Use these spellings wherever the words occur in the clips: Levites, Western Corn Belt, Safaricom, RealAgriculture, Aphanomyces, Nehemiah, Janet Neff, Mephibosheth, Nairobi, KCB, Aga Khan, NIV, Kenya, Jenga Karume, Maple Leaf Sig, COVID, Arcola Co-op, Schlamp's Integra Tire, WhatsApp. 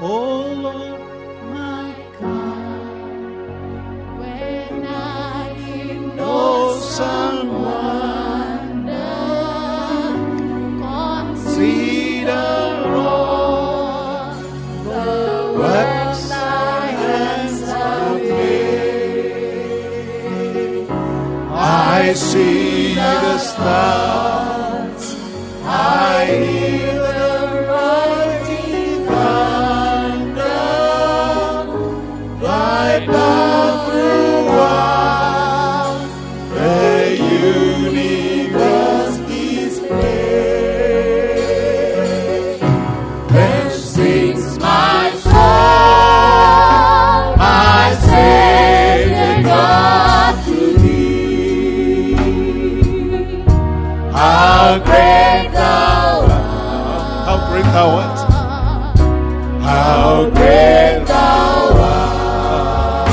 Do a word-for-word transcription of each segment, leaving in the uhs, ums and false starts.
O Lord, my God, when I did know someone consider all the works thy hands have made. I see the stars, I hear the rising thunder, thy path throughout the universe display. Then sings my soul, my Savior God, to thee. How great thou art, how great thou art, how great thou art.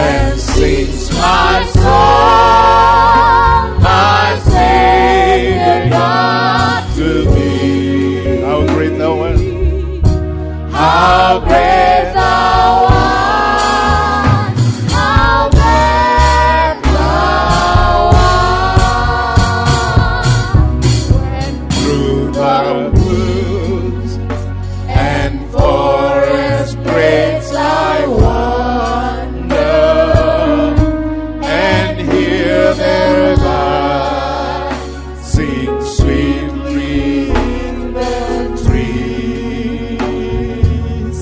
Then sings my soul, my Savior God, to thee. How great thou art, how great thou art, how great thou art. When through the woods and forest glades I wander, and hear their voice sing sweetly in the trees.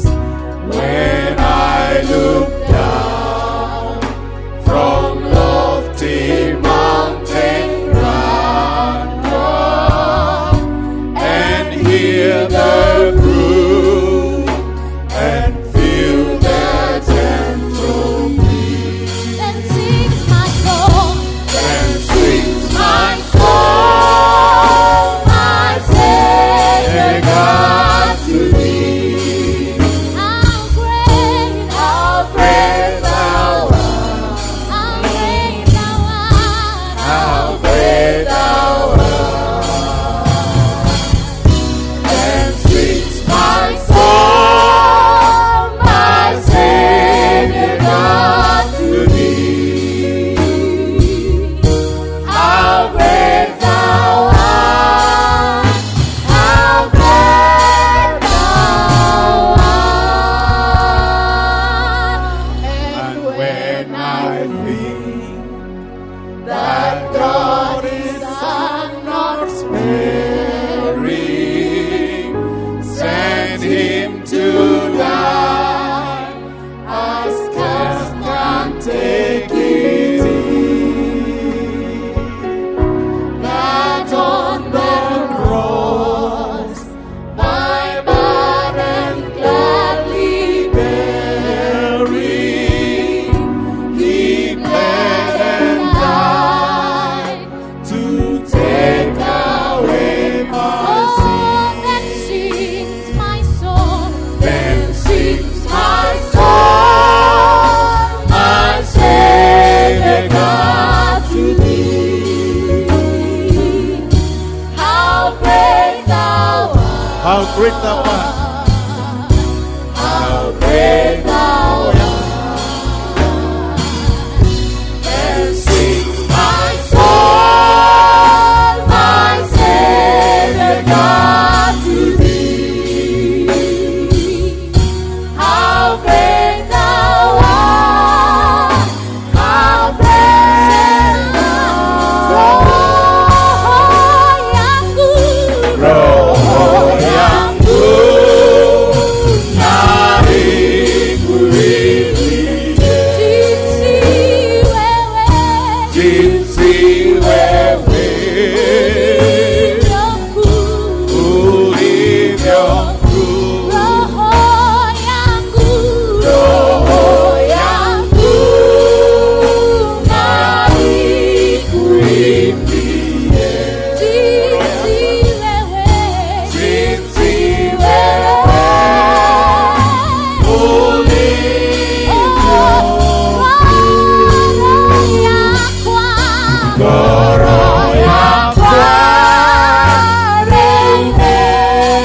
When I look down from lofty mountain ground and hear the brook and feel the gentle breeze, Then sings my soul, then sings my soul, my Savior God, to thee. How great, How great thou art, how great thou art, how great thou art. Then sings my soul, my Savior God, to thee. How great thou art, how great thou art. And when I think that God is not sparing, send him to die, I scarce can take it in, that on the cross thy burden gladly bearing, he bled and died to take away my sin. Oh, then sings my soul, Then sings my soul, my Savior God, to thee. How great thou art, How great thou art, how great thou art. Then sings my soul, my Savior God, to thee. How great thou art, how great thou art. Royal good, Nari Kurili, Gypsy Wewe, Uri Vyoku, Rohoyangu, Nari Kurili, Gypsy Wewe, Uri Goroya, Rey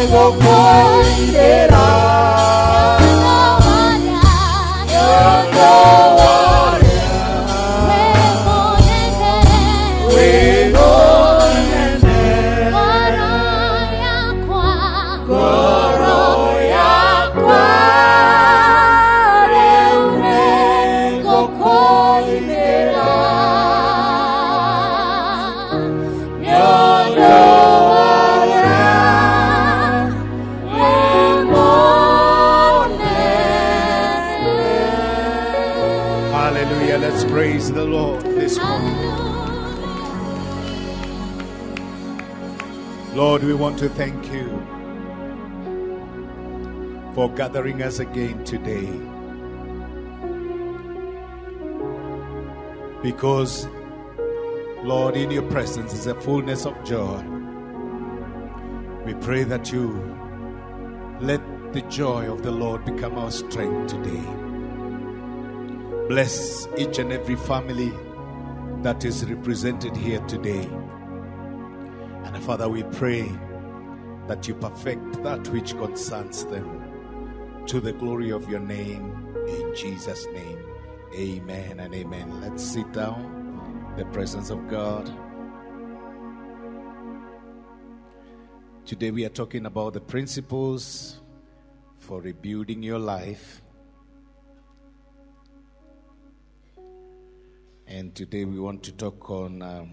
Nego Poide, Lord, we want to thank you for gathering us again today, because Lord, in your presence is a fullness of joy. We pray that you let the joy of the Lord become our strength today. Bless each and every family that is represented here today. And Father, we pray that you perfect that which concerns them to the glory of your name. In Jesus' name, amen and amen. Let's sit down. The presence of God. Today we are talking about the principles for rebuilding your life. And today we want to talk on um,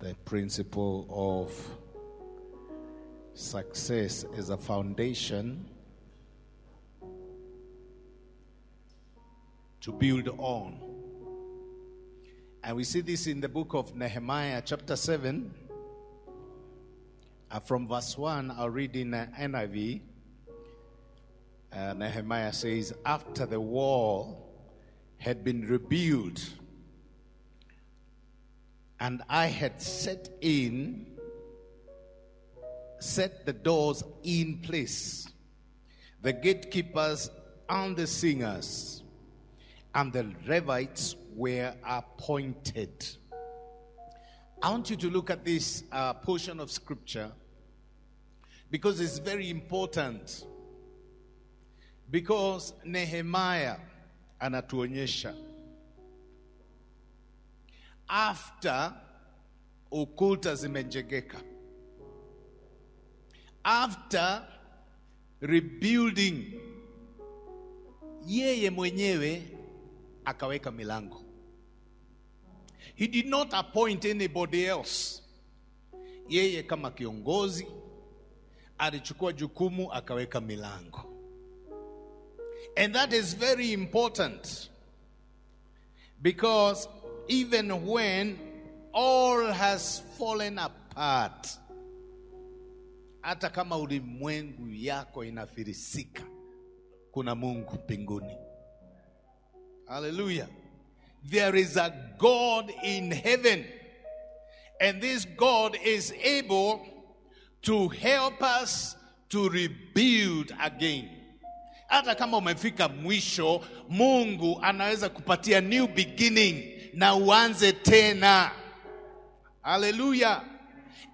the principle of success as a foundation to build on. And we see this in the book of Nehemiah chapter seven. Uh, from verse one, I'll read in uh, N I V. Uh, Nehemiah says, after the wall had been rebuilt, and I had set in, set the doors in place, the gatekeepers and the singers, and the Levites were appointed. I want you to look at this uh, portion of scripture, because it's very important. Because Nehemiah anatuonyesha after ukuta zimejengeka, after rebuilding, yeye mwenyewe akaweka milango. He did not appoint anybody else. Yeye kama kiongozi alichukua jukumu akaweka milango. And that is very important, because even when all has fallen apart, hata kama ulimwengu yako inafirisika, kuna Mungu mbinguni. Hallelujah. There is a God in heaven, and this God is able to help us to rebuild again. Hata kama umefika mwisho, Mungu anaweza kupatia new beginning na uanze tena. Hallelujah.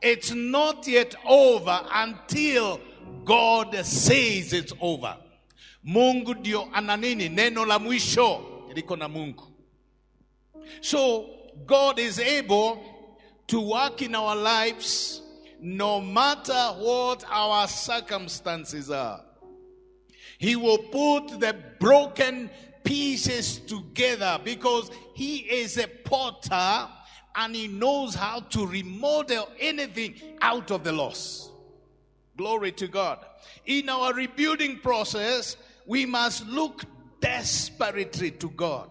It's not yet over until God says it's over. Mungu ndio ana nini? Neno la mwisho. So God is able to work in our lives no matter what our circumstances are. He will put the broken pieces together, because he is a potter and he knows how to remodel anything out of the loss. Glory to God. In our rebuilding process, we must look desperately to God,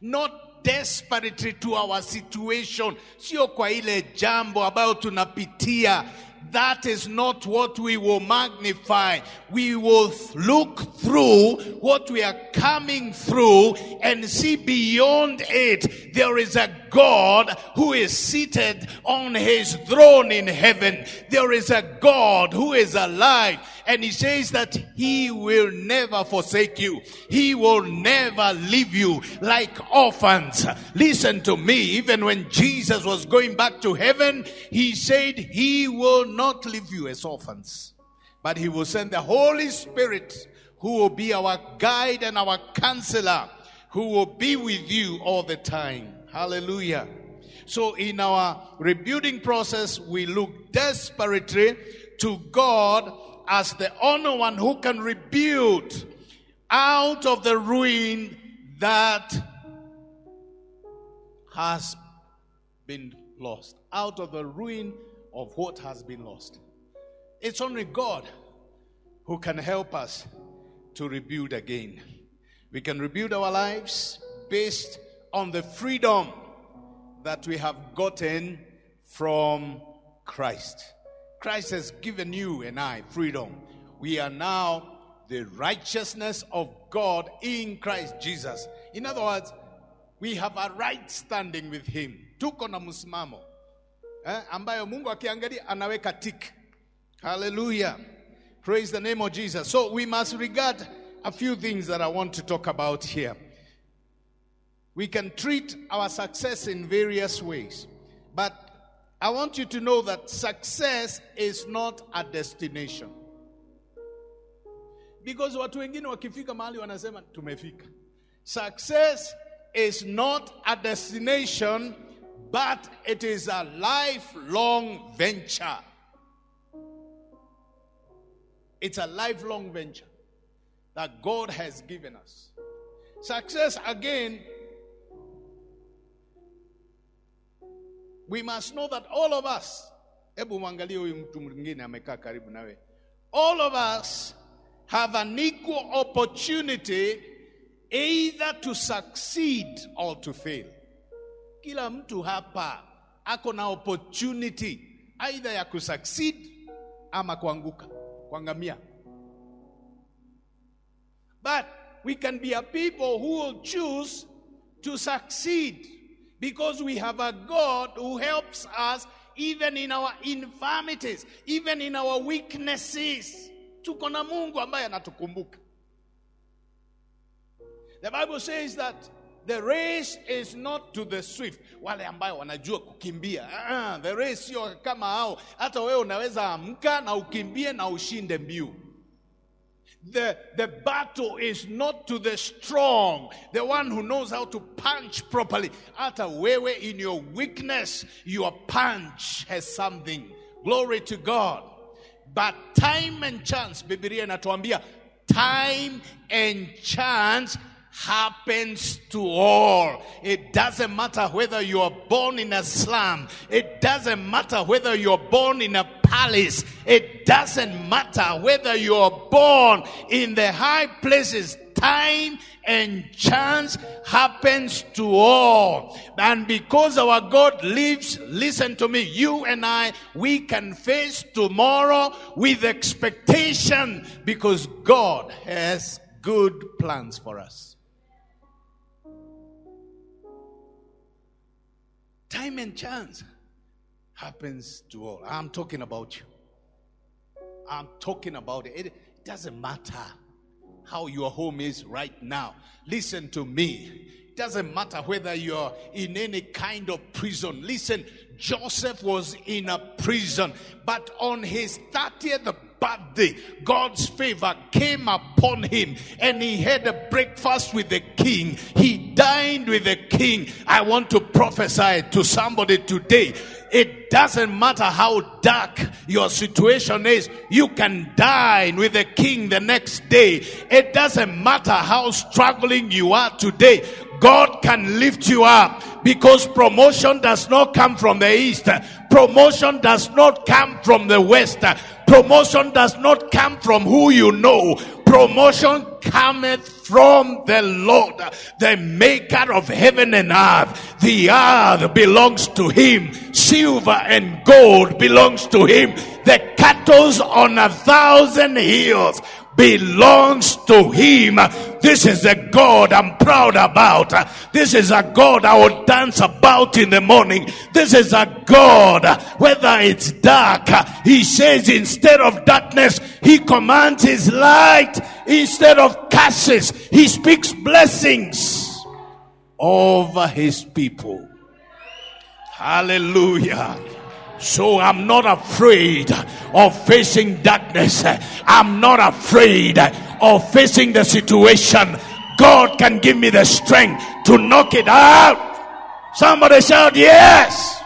not desperately to our situation. Sio kwa ile jambo ambayo tunapitia. That is not what we will magnify. We will look through what we are coming through and see beyond it. There is a God who is seated on his throne in heaven. There is a God who is alive. And he says that he will never forsake you. He will never leave you like orphans. Listen to me. Even when Jesus was going back to heaven, he said he will not leave you as orphans, but he will send the Holy Spirit, who will be our guide and our counselor, who will be with you all the time. Hallelujah. So in our rebuilding process, we look desperately to God as the only one who can rebuild out of the ruin that has been lost, out of the ruin of what has been lost. It's only God who can help us to rebuild again. We can rebuild our lives based on the freedom that we have gotten from Christ. Christ has given you and I freedom. We are now the righteousness of God in Christ Jesus. In other words, we have a right standing with him. Tuko na musimamo. Eh? Ambayo Mungu akiangalia anaweka tick. Hallelujah. Praise the name of Jesus. So we must regard a few things that I want to talk about here. We can treat our success in various ways. But I want you to know that success is not a destination. Because watu wengine wakifika mahali wanasema tumefika. Success is not a destination, but it is a lifelong venture. It's a lifelong venture that God has given us. Success, again, we must know that all of us, ebu mwangalie huyu mtu mwingine amekaa karibu nawe, all of us have an equal opportunity either to succeed or to fail. Kila mtu hapa ako na opportunity either ya kusucceed ama kuanguka, kuangamia. But we can be a people who will choose to succeed because we have a God who helps us even in our infirmities, even in our weaknesses. Tuko na Mungu ambaye anatukumbuka. The Bible says that the race is not to the swift. Wale ambayo wanajua kukimbia. Uh-uh. The race sio kama hao. Hata wewe unaweza amka na ukimbie na ushinde mbio. The, the battle is not to the strong, the one who knows how to punch properly. Hata wewe in your weakness, your punch has something. Glory to God. But time and chance, Biblia inatuambia, time and chance happens to all. It doesn't matter whether you are born in a slum. It doesn't matter whether you are born in a palace. It doesn't matter whether you are born in the high places. Time and chance happens to all. And because our God lives, listen to me, you and I, we can face tomorrow with expectation because God has good plans for us. Time and chance happens to all. I'm talking about you. I'm talking about it. It doesn't matter how your home is right now. Listen to me. It doesn't matter whether you're in any kind of prison. Listen, Joseph was in a prison, but on his thirtieth birthday, God's favor came upon him and he had a breakfast with the king. He dined with the king. I want to prophesy to somebody today. It doesn't matter how dark your situation is. You can dine with the king the next day. It doesn't matter how struggling you are today. God can lift you up. Because promotion does not come from the east. Promotion does not come from the west. Promotion does not come from who you know. Promotion cometh from the Lord, the maker of heaven and earth. The earth belongs to him. Silver and gold belongs to him. The cattle on a thousand hills belongs to him. This is a God I'm proud about. This is a God I will dance about in the morning. This is a God, whether it's dark, he says instead of darkness, he commands his light. Instead of curses, he speaks blessings over his people. Hallelujah. So I'm not afraid of facing darkness. I'm not afraid of facing the situation. God can give me the strength to knock it out. Somebody shout yes.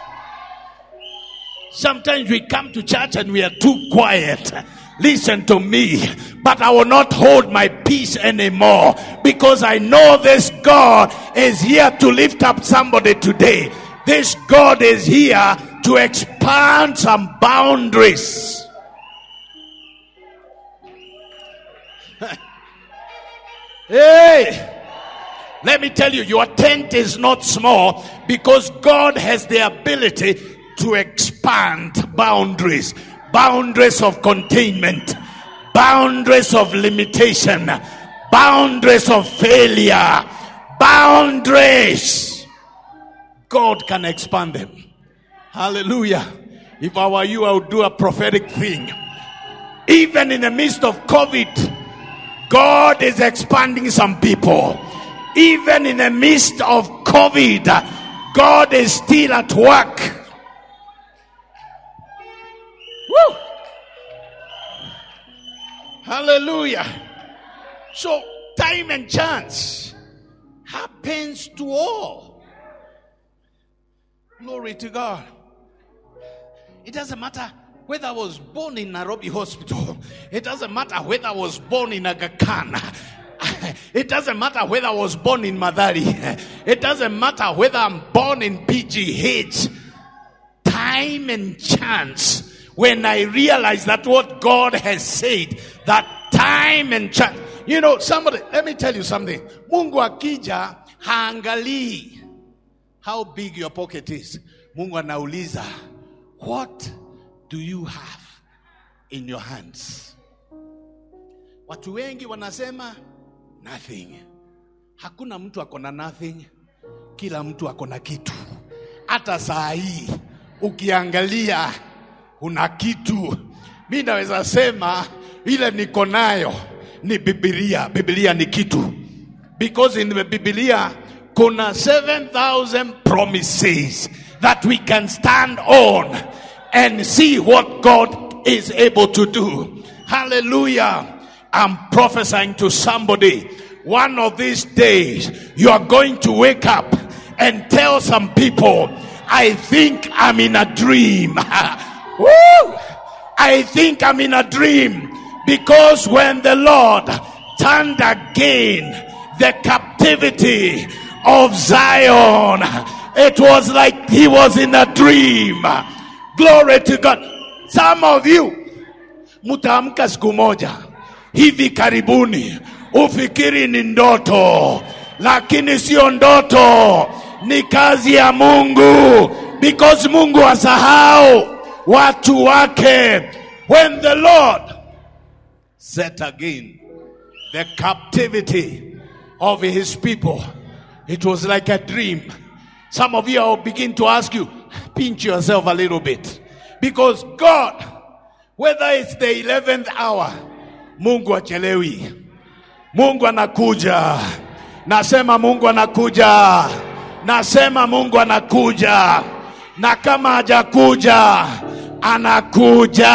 Sometimes we come to church and we are too quiet. Listen to me, but I will not hold my peace anymore because I know this God is here to lift up somebody today. This God is here to expand some boundaries. Hey! Let me tell you, your tent is not small because God has the ability to expand boundaries, boundaries of containment, boundaries of limitation, boundaries of failure, boundaries. God can expand them. Hallelujah. If I were you, I would do a prophetic thing. Even in the midst of COVID, God is expanding some people. Even in the midst of COVID, God is still at work. Woo! Hallelujah. So, time and chance happens to all. Glory to God. It doesn't matter whether I was born in Nairobi Hospital. It doesn't matter whether I was born in Aga Khan. It doesn't matter whether I was born in Madari. It doesn't matter whether I'm born in P G H. Time and chance. When I realize that what God has said, that time and chance. You know, somebody, let me tell you something. Mungu akija haangalii how big your pocket is. Mungu anauliza, what do you have in your hands? Watu wengi wanasema nothing. Hakuna mtu akona nothing. Kila mtu akona kitu. Hata saa hii ukiangalia una kitu. Mimi naweza sema ile niko nayo ni Biblia. Biblia ni kitu. Because in the Biblia kuna seven thousand promises that we can stand on and see what God is able to do. Hallelujah. I'm prophesying to somebody. One of these days, you are going to wake up and tell some people, I think I'm in a dream. Woo! I think I'm in a dream. Because when the Lord turned again the captivity of Zion, it was like he was in a dream. Glory to God. Some of you, mutaamka siku moja hivi karibuni ufikiri ni ndoto, lakini sio ndoto, ni kazi ya Mungu, because Mungu asahau watu wake. When the Lord set again the captivity of his people, it was like a dream. Some of you will begin to ask you, pinch yourself a little bit, because God, whether it's the eleventh hour, Mungu achelewi. Mungu anakuja. Nasema Mungu anakuja. Nasema Mungu anakuja. Na kama hajakuja, anakuja.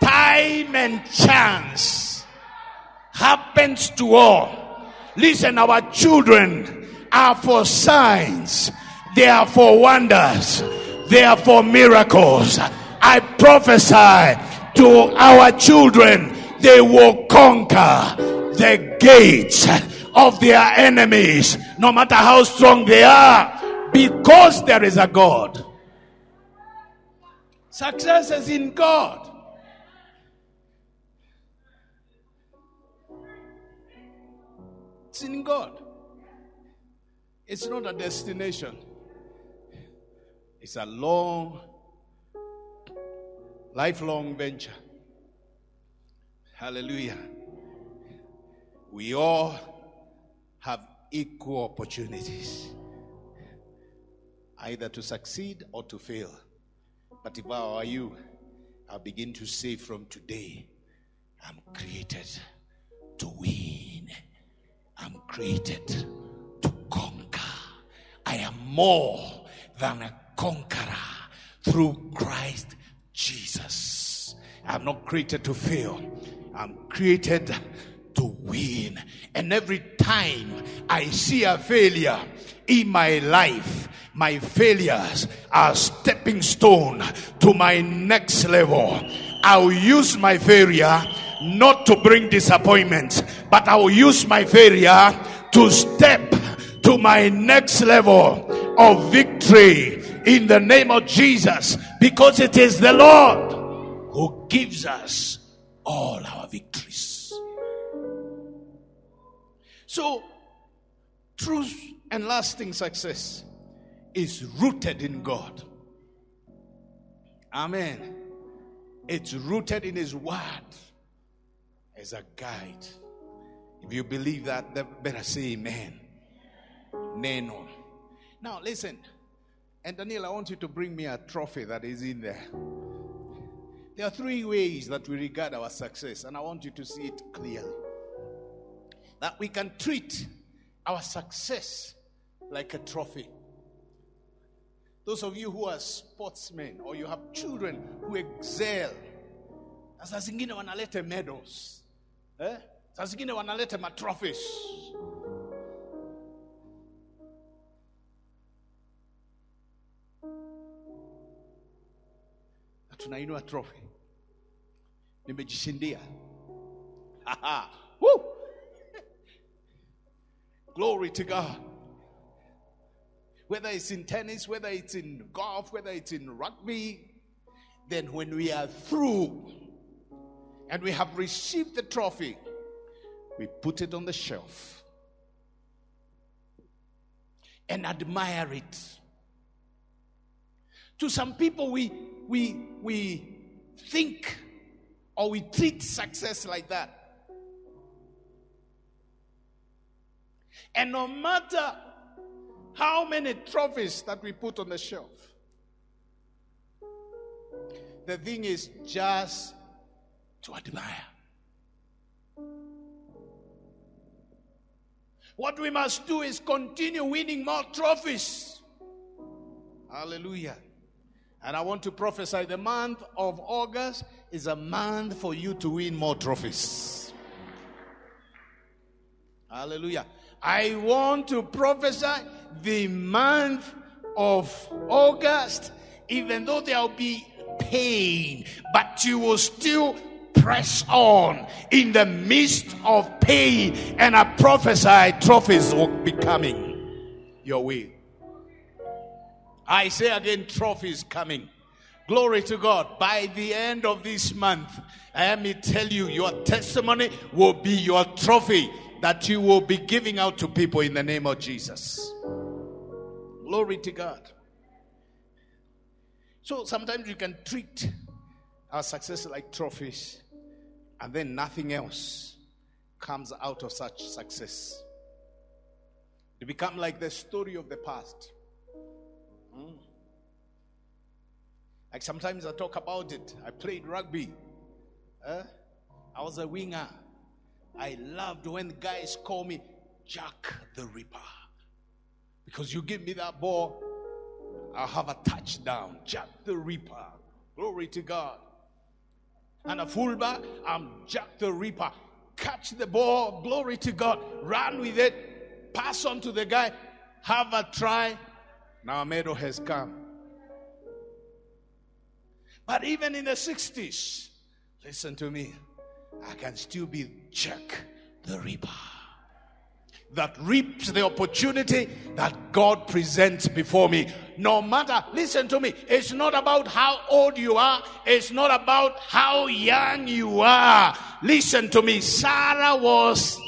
Time and chance happens to all. Listen, our children are for signs. They are for wonders. They are for miracles. I prophesy to our children, they will conquer the gates of their enemies, no matter how strong they are, because there is a God. Success is in God. It's in God. It's not a destination. It's a long, lifelong venture. Hallelujah. We all have equal opportunities, either to succeed or to fail. But if I were you, I begin to say from today, I'm created to win. I'm created to conquer. I am more than a conqueror through Christ Jesus. I'm not created to fail. I'm created to win. And every time I see a failure in my life, my failures are stepping stone to my next level. I'll use my failure not to bring disappointment, but I will use my failure to step to my next level of victory. In the name of Jesus, because it is the Lord who gives us all our victories. So, truth and lasting success is rooted in God. Amen. It's rooted in His Word as a guide. If you believe that, then better say amen. Neno. Now, listen. And Daniel, I want you to bring me a trophy that is in there. There are three ways that we regard our success, and I want you to see it clearly. That we can treat our success like a trophy. Those of you who are sportsmen or you have children who excel, sasa zingine wanalete medals. Eh? Sasa zingine wanalete matrophies. Tunainua trophy. Nimejishindia. Haha. Woo! Glory to God. Whether it's in tennis, whether it's in golf, whether it's in rugby, then when we are through and we have received the trophy, we put it on the shelf and admire it. To some people, we we we think or we treat success like that. And no matter how many trophies that we put on the shelf, the thing is just to admire. What we must do is continue winning more trophies. Hallelujah. And I want to prophesy the month of August is a month for you to win more trophies. Hallelujah. I want to prophesy the month of August, even though there will be pain, but you will still press on in the midst of pain. And I prophesy trophies will be coming your way. I say again, trophies coming. Glory to God. By the end of this month, let me tell you, your testimony will be your trophy that you will be giving out to people in the name of Jesus. Glory to God. So sometimes we can treat our success like trophies, and then nothing else comes out of such success. It becomes like the story of the past. Mm. Like sometimes I talk about it. I played rugby. Eh? I was a winger. I loved when guys call me Jack the Ripper. Because you give me that ball, I'll have a touchdown. Jack the Ripper. Glory to God. And a fullback, I'm Jack the Ripper. Catch the ball. Glory to God. Run with it. Pass on to the guy. Have a try. Now a medal has come. But even in the sixties, listen to me, I can still be Jack the Ripper that reaps the opportunity that God presents before me. No matter, listen to me, it's not about how old you are, it's not about how young you are. Listen to me, Sarah was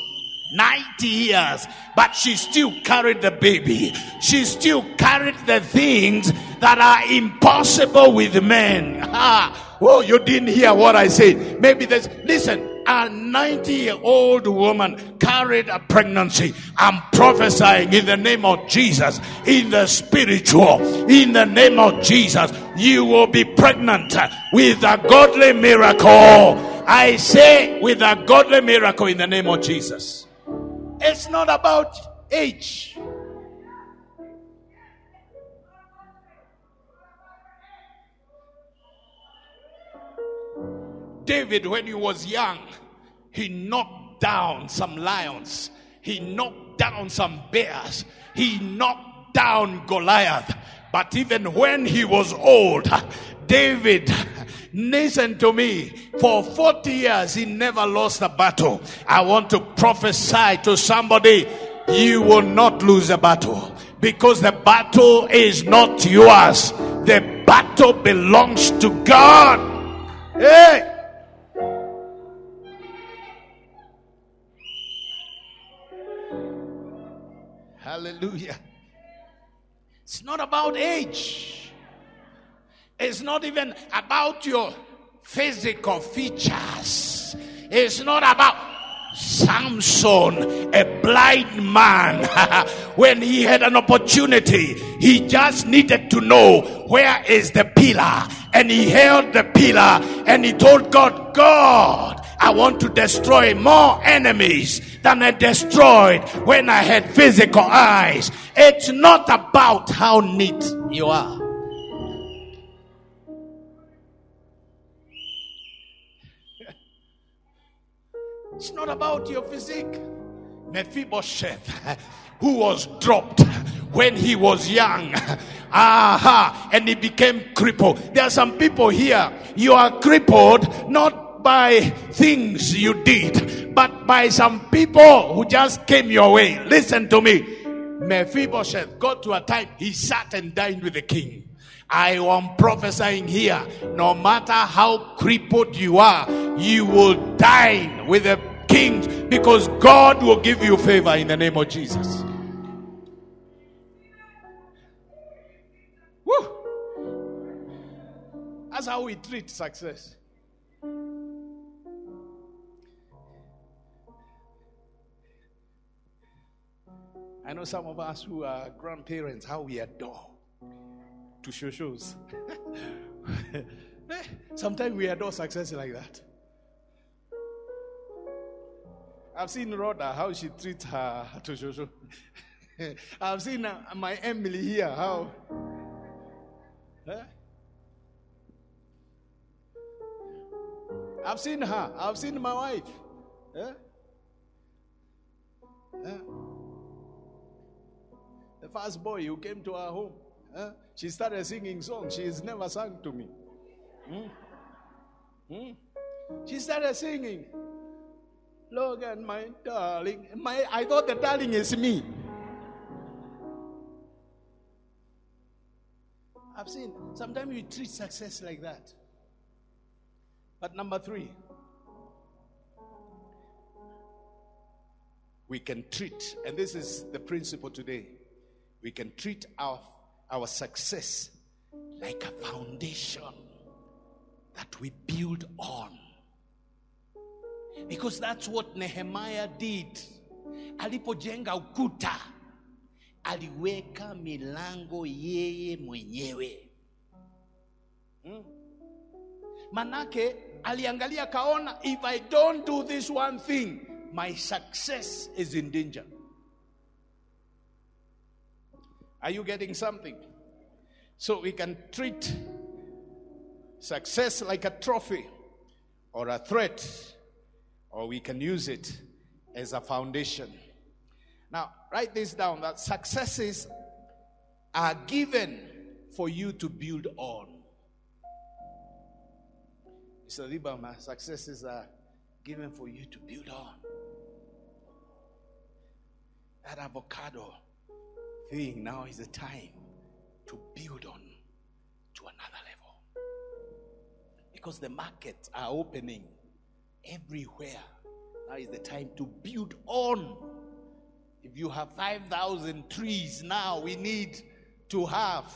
ninety years, but she still carried the baby. She still carried the things that are impossible with men. Ah, oh, you didn't hear what I said. Maybe there's, listen, a ninety-year-old woman carried a pregnancy. I'm prophesying in the name of Jesus, in the spiritual, in the name of Jesus, you will be pregnant with a godly miracle. I say with a godly miracle in the name of Jesus. It's not about age. David, when he was young, he knocked down some lions. He knocked down some bears. He knocked down Goliath. But even when he was old, David, listen to me, for forty years he never lost a battle. I want to prophesy to somebody, you will not lose a battle, because the battle is not yours. The battle belongs to God. Hey! Hallelujah. It's not about age. It's not even about your physical features. It's not about... Samson, a blind man, when he had an opportunity, he just needed to know where is the pillar, and he held the pillar and he told God, God, I want to destroy more enemies than I destroyed when I had physical eyes. It's not about how neat you are. It's not about your physique. Mephibosheth, who was dropped when he was young. Aha, and he became crippled. There are some people here, you are crippled not by things you did, but by some people who just came your way. Listen to me. Mephibosheth got to a time he sat and dined with the king. I am prophesying here, no matter how crippled you are, you will dine with the king, because God will give you favor in the name of Jesus. Woo. That's how we treat success. I know some of us who are grandparents, how we adore to show shows. Sometimes we adore success like that. I've seen Rhoda, how she treats her to show show. I've seen uh, my Emily here, how. Huh? I've seen her. I've seen my wife. Huh? Huh? The first boy who came to our home. Uh, she started singing songs. She has never sung to me. Mm. Mm. She started singing. Look at my darling. My, I thought the darling is me. I've seen. Sometimes we treat success like that. But number three, we can treat, and this is the principle today, we can treat our Our success like a foundation that we build on. Because that's what Nehemiah did. Alipojenga ukuta, aliweka milango yeye mwenyewe. Hmm? Manake, aliangalia kaona, if I don't do this one thing, my success is in danger. Are you getting something? So we can treat success like a trophy or a threat, or we can use it as a foundation. Now, write this down, that successes are given for you to build on. Mister Libama, successes are given for you to build on. That avocado thing, now is the time to build on to another level, because the markets are opening everywhere. Now is the time to build on. If you have five thousand trees, now we need to have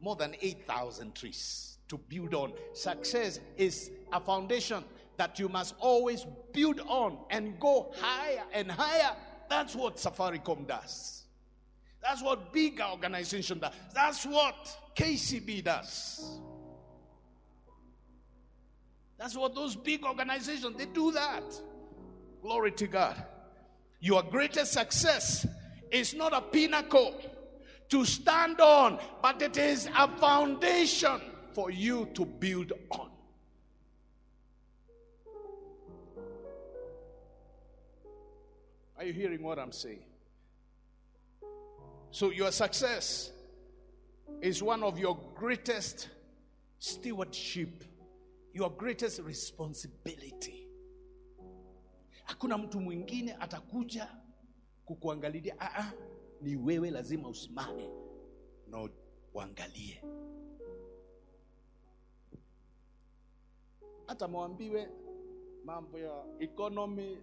more than eight thousand trees to build on. Success is a foundation that you must always build on and go higher and higher. That's what Safaricom does. That's what big organization does. That's what K C B does. That's what those big organizations, they do that. Glory to God. Your greatest success is not a pinnacle to stand on, but it is a foundation for you to build on. Are you hearing what I'm saying? So your success is one of your greatest stewardship, your greatest responsibility. Hakuna mtu mwingine atakuja kukuangalilia. Aa, ni wewe lazima usimame na uangalie. Hata mwambiwe mambo ya economy,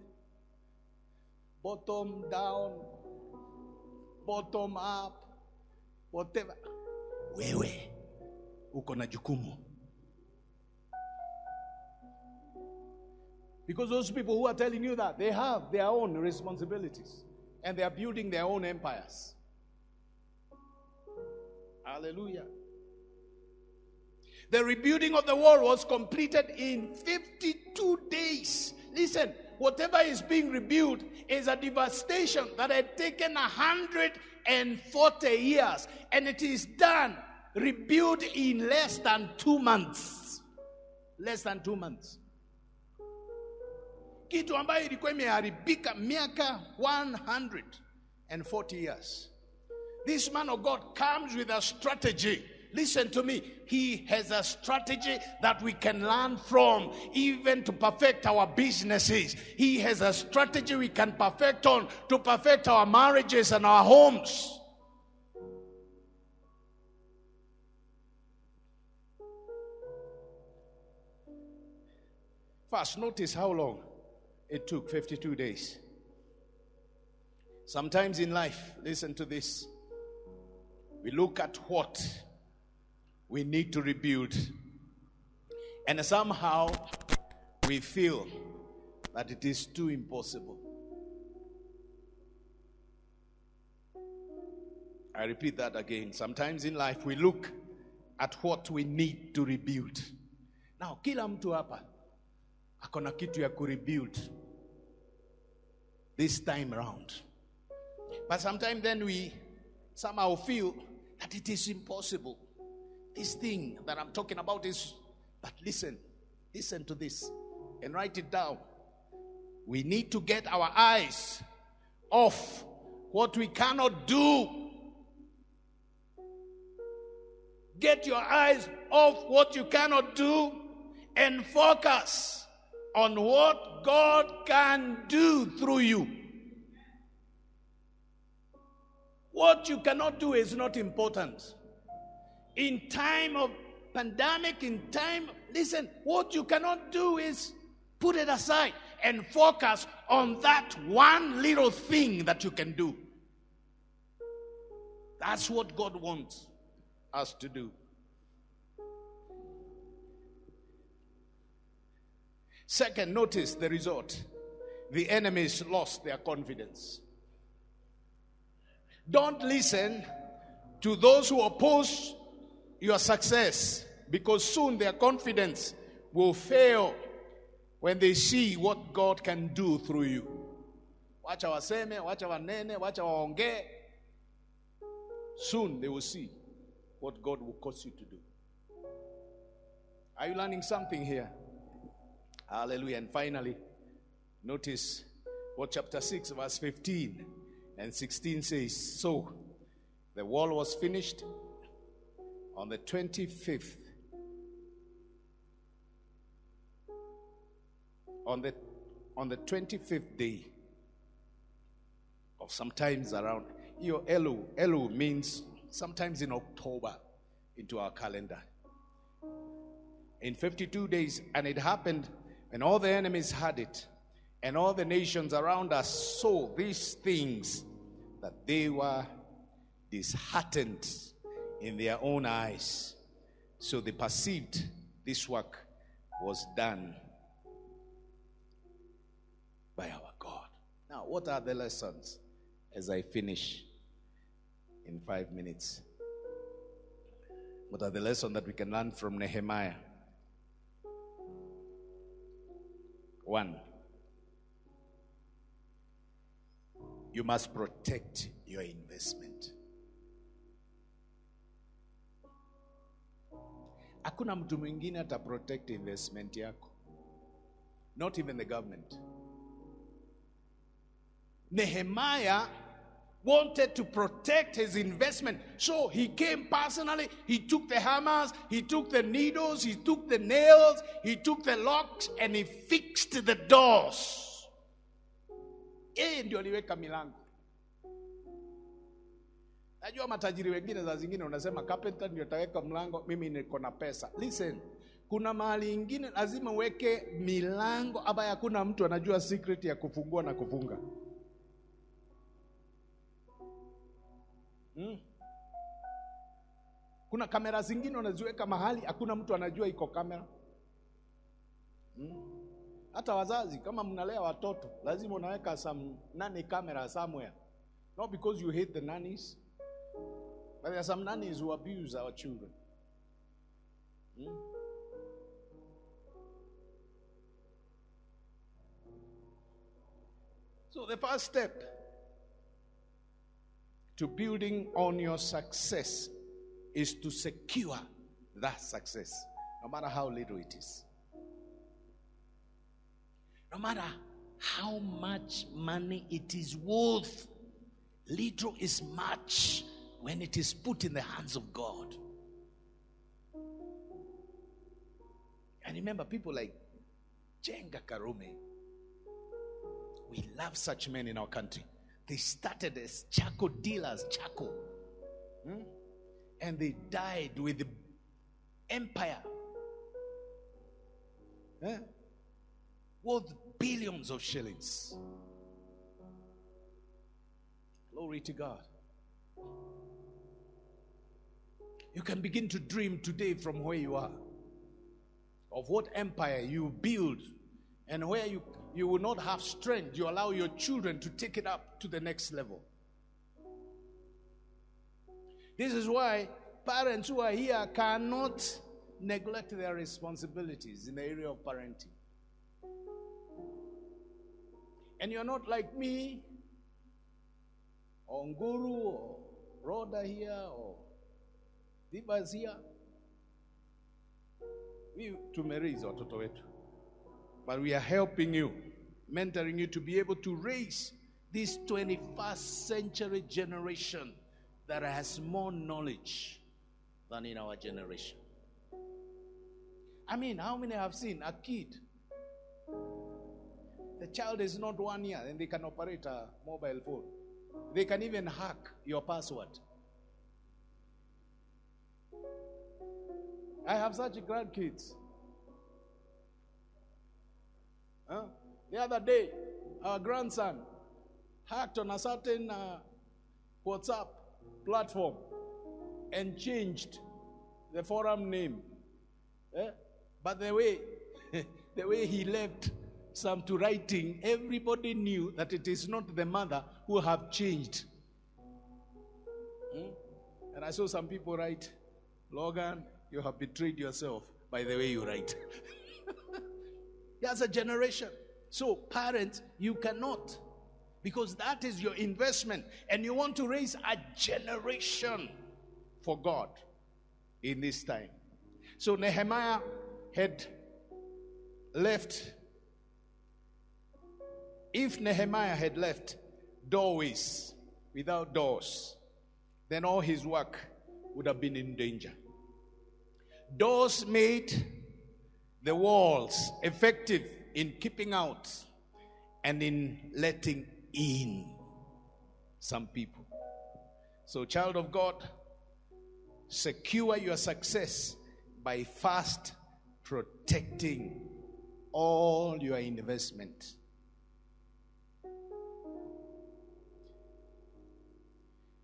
bottom down, bottom up, whatever. Wewe uko na jukumu. Because those people who are telling you that, they have their own responsibilities. And they are building their own empires. Hallelujah. The rebuilding of the wall was completed in fifty-two days. Listen, whatever is being rebuilt is a devastation that had taken one hundred forty years. And it is done, rebuilt in less than two months. Less than two months. Kitu ambayo ilikuwa imeharibika miaka one hundred forty years. This man of God comes with a strategy. Listen to me. He has a strategy that we can learn from, even to perfect our businesses. He has a strategy we can perfect on to perfect our marriages and our homes. First, notice how long it took. Fifty-two days. Sometimes in life, listen to this, we look at what we need to rebuild, and somehow we feel that it is too impossible. I repeat that again. Sometimes in life, we look at what we need to rebuild. Now, kila mtu hapa akona kitu ya kurebuild this time around. But sometimes then we somehow feel that it is impossible. This thing that I'm talking about is, but listen, listen to this and write it down. We need to get our eyes off what we cannot do. Get your eyes off what you cannot do and focus on what God can do through you. What you cannot do is not important. In time of pandemic, in time, listen, what you cannot do is put it aside and focus on that one little thing that you can do. That's what God wants us to do. Second, notice the result. The enemies lost their confidence. Don't listen to those who oppose your success, because soon their confidence will fail when they see what God can do through you. Wacha waseme, wacha wanene, wacha waongee. Soon they will see what God will cause you to do. Are you learning something here? Hallelujah. And finally, notice what chapter six, verse fifteen and sixteen says. So, the wall was finished on the twenty-fifth, on the on the twenty-fifth day of sometimes around, your Elu, Elu means sometimes in October into our calendar. In fifty-two days, and it happened, and all the enemies had it, and all the nations around us saw these things, that they were disheartened in their own eyes. So they perceived this work was done by our God. Now, what are the lessons as I finish in five minutes? What are the lessons that we can learn from Nehemiah? One, you must protect your investment. Hakuna mtu mwingine ata protect investment yako. Not even the government. Nehemiah wanted to protect his investment. So he came personally. He took the hammers. He took the needles. He took the nails. He took the locks. And he fixed the doors. Yeye ndio aliweka milango. Najua matajiri wengine za zingine unasema carpenter ndio ataweka mlango, mimi niko na pesa. Listen, kuna mahali ingine lazima uweke milango ambayo hakuna mtu anajua secret ya kufungua na kufunga. Hmm. Kuna kamera zingine unaziweka mahali hakuna mtu anajua iko kamera. Hmm. Hata wazazi kama mnalea watoto lazima unaweka some nanny camera somewhere. Not because you hate the nannies, but there are some nannies who abuse our children. Hmm? So the first step to building on your success is to secure that success, no matter how little it is. No matter how much money it is worth, little is much when it is put in the hands of God. And remember, people like Jenga Karume, we love such men in our country. They started as charcoal dealers, charcoal. Hmm? And they died with the empire. Huh? Worth billions of shillings. Glory to God. You can begin to dream today from where you are, of what empire you build, and where you, you will not have strength. You allow your children to take it up to the next level. This is why parents who are here cannot neglect their responsibilities in the area of parenting. And you're not like me, or Nguru, or Roda here, or Divas here. We tumeraiza watoto wetu. But we are helping you, mentoring you to be able to raise this twenty-first century generation that has more knowledge than in our generation. I mean, how many have seen a kid? The child is not one year and they can operate a mobile phone. They can even hack your password. I have such grandkids. Huh? The other day, our grandson hacked on a certain uh, WhatsApp platform and changed the forum name. Eh? But the way, the way he left some to writing, everybody knew that it is not the mother who have changed. Hmm? And I saw some people write, Logan, you have betrayed yourself by the way you write. That's a generation. So parents, you cannot, because that is your investment, and you want to raise a generation for God in this time. So Nehemiah had left. If Nehemiah had left doorways without doors, then all his work would have been in danger. Doors made the walls effective in keeping out and in letting in some people. So, child of God, secure your success by first protecting all your investment.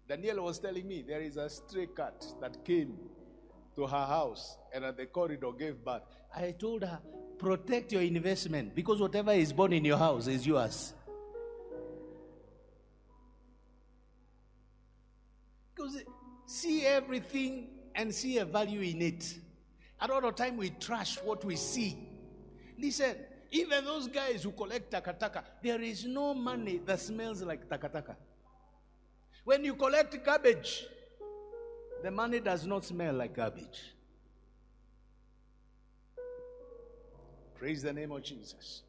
Daniel was telling me there is a stray cat that came to her house and at the corridor gave birth. I told her, protect your investment, because whatever is born in your house is yours. Because see everything and see a value in it. A lot of time we trash what we see. Listen, even those guys who collect takataka, there is no money that smells like takataka. When you collect garbage, the money does not smell like garbage. Praise the name of Jesus.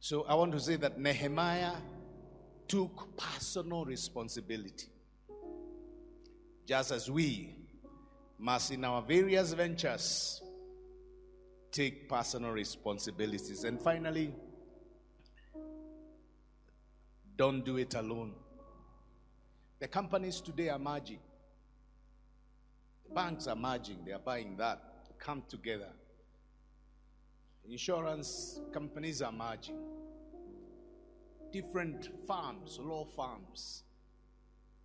So I want to say that Nehemiah took personal responsibility. Just as we must in our various ventures take personal responsibilities. And finally, don't do it alone. The companies today are merging. The banks are merging. They are buying that. Come together. Insurance companies are merging. Different firms, law firms,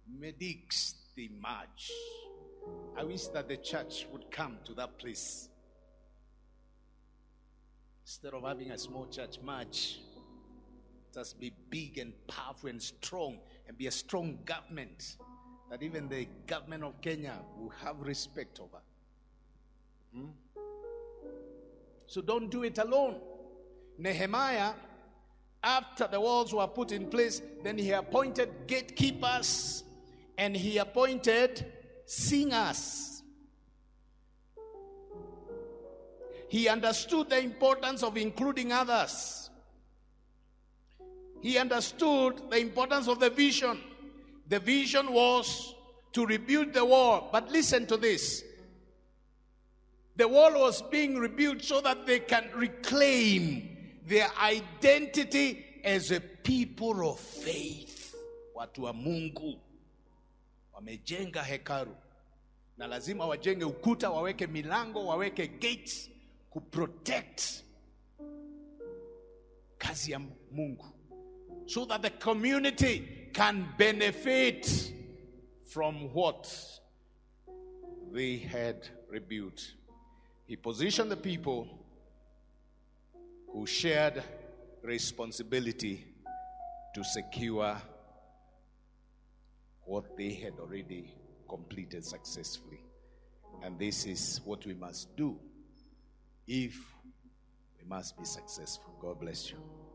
Medics they march. I wish that the church would come to that place. Instead of having a small church, march. Just be big and powerful and strong, and be a strong government that even the government of Kenya will have respect over. Hmm? So don't do it alone. Nehemiah, after the walls were put in place, then he appointed gatekeepers and he appointed singers. He understood the importance of including others. He understood the importance of the vision. The vision was to rebuild the wall. But listen to this. The wall was being rebuilt so that they can reclaim their identity as a people of faith. Watu wa Mungu. Wamejenga hekalu. Na lazima wajenge ukuta, waweke milango, waweke gates. Kuprotect kazi ya Mungu. So that the community can benefit from what they had rebuilt. He positioned the people who shared responsibility to secure what they had already completed successfully. And this is what we must do if we must be successful. God bless you.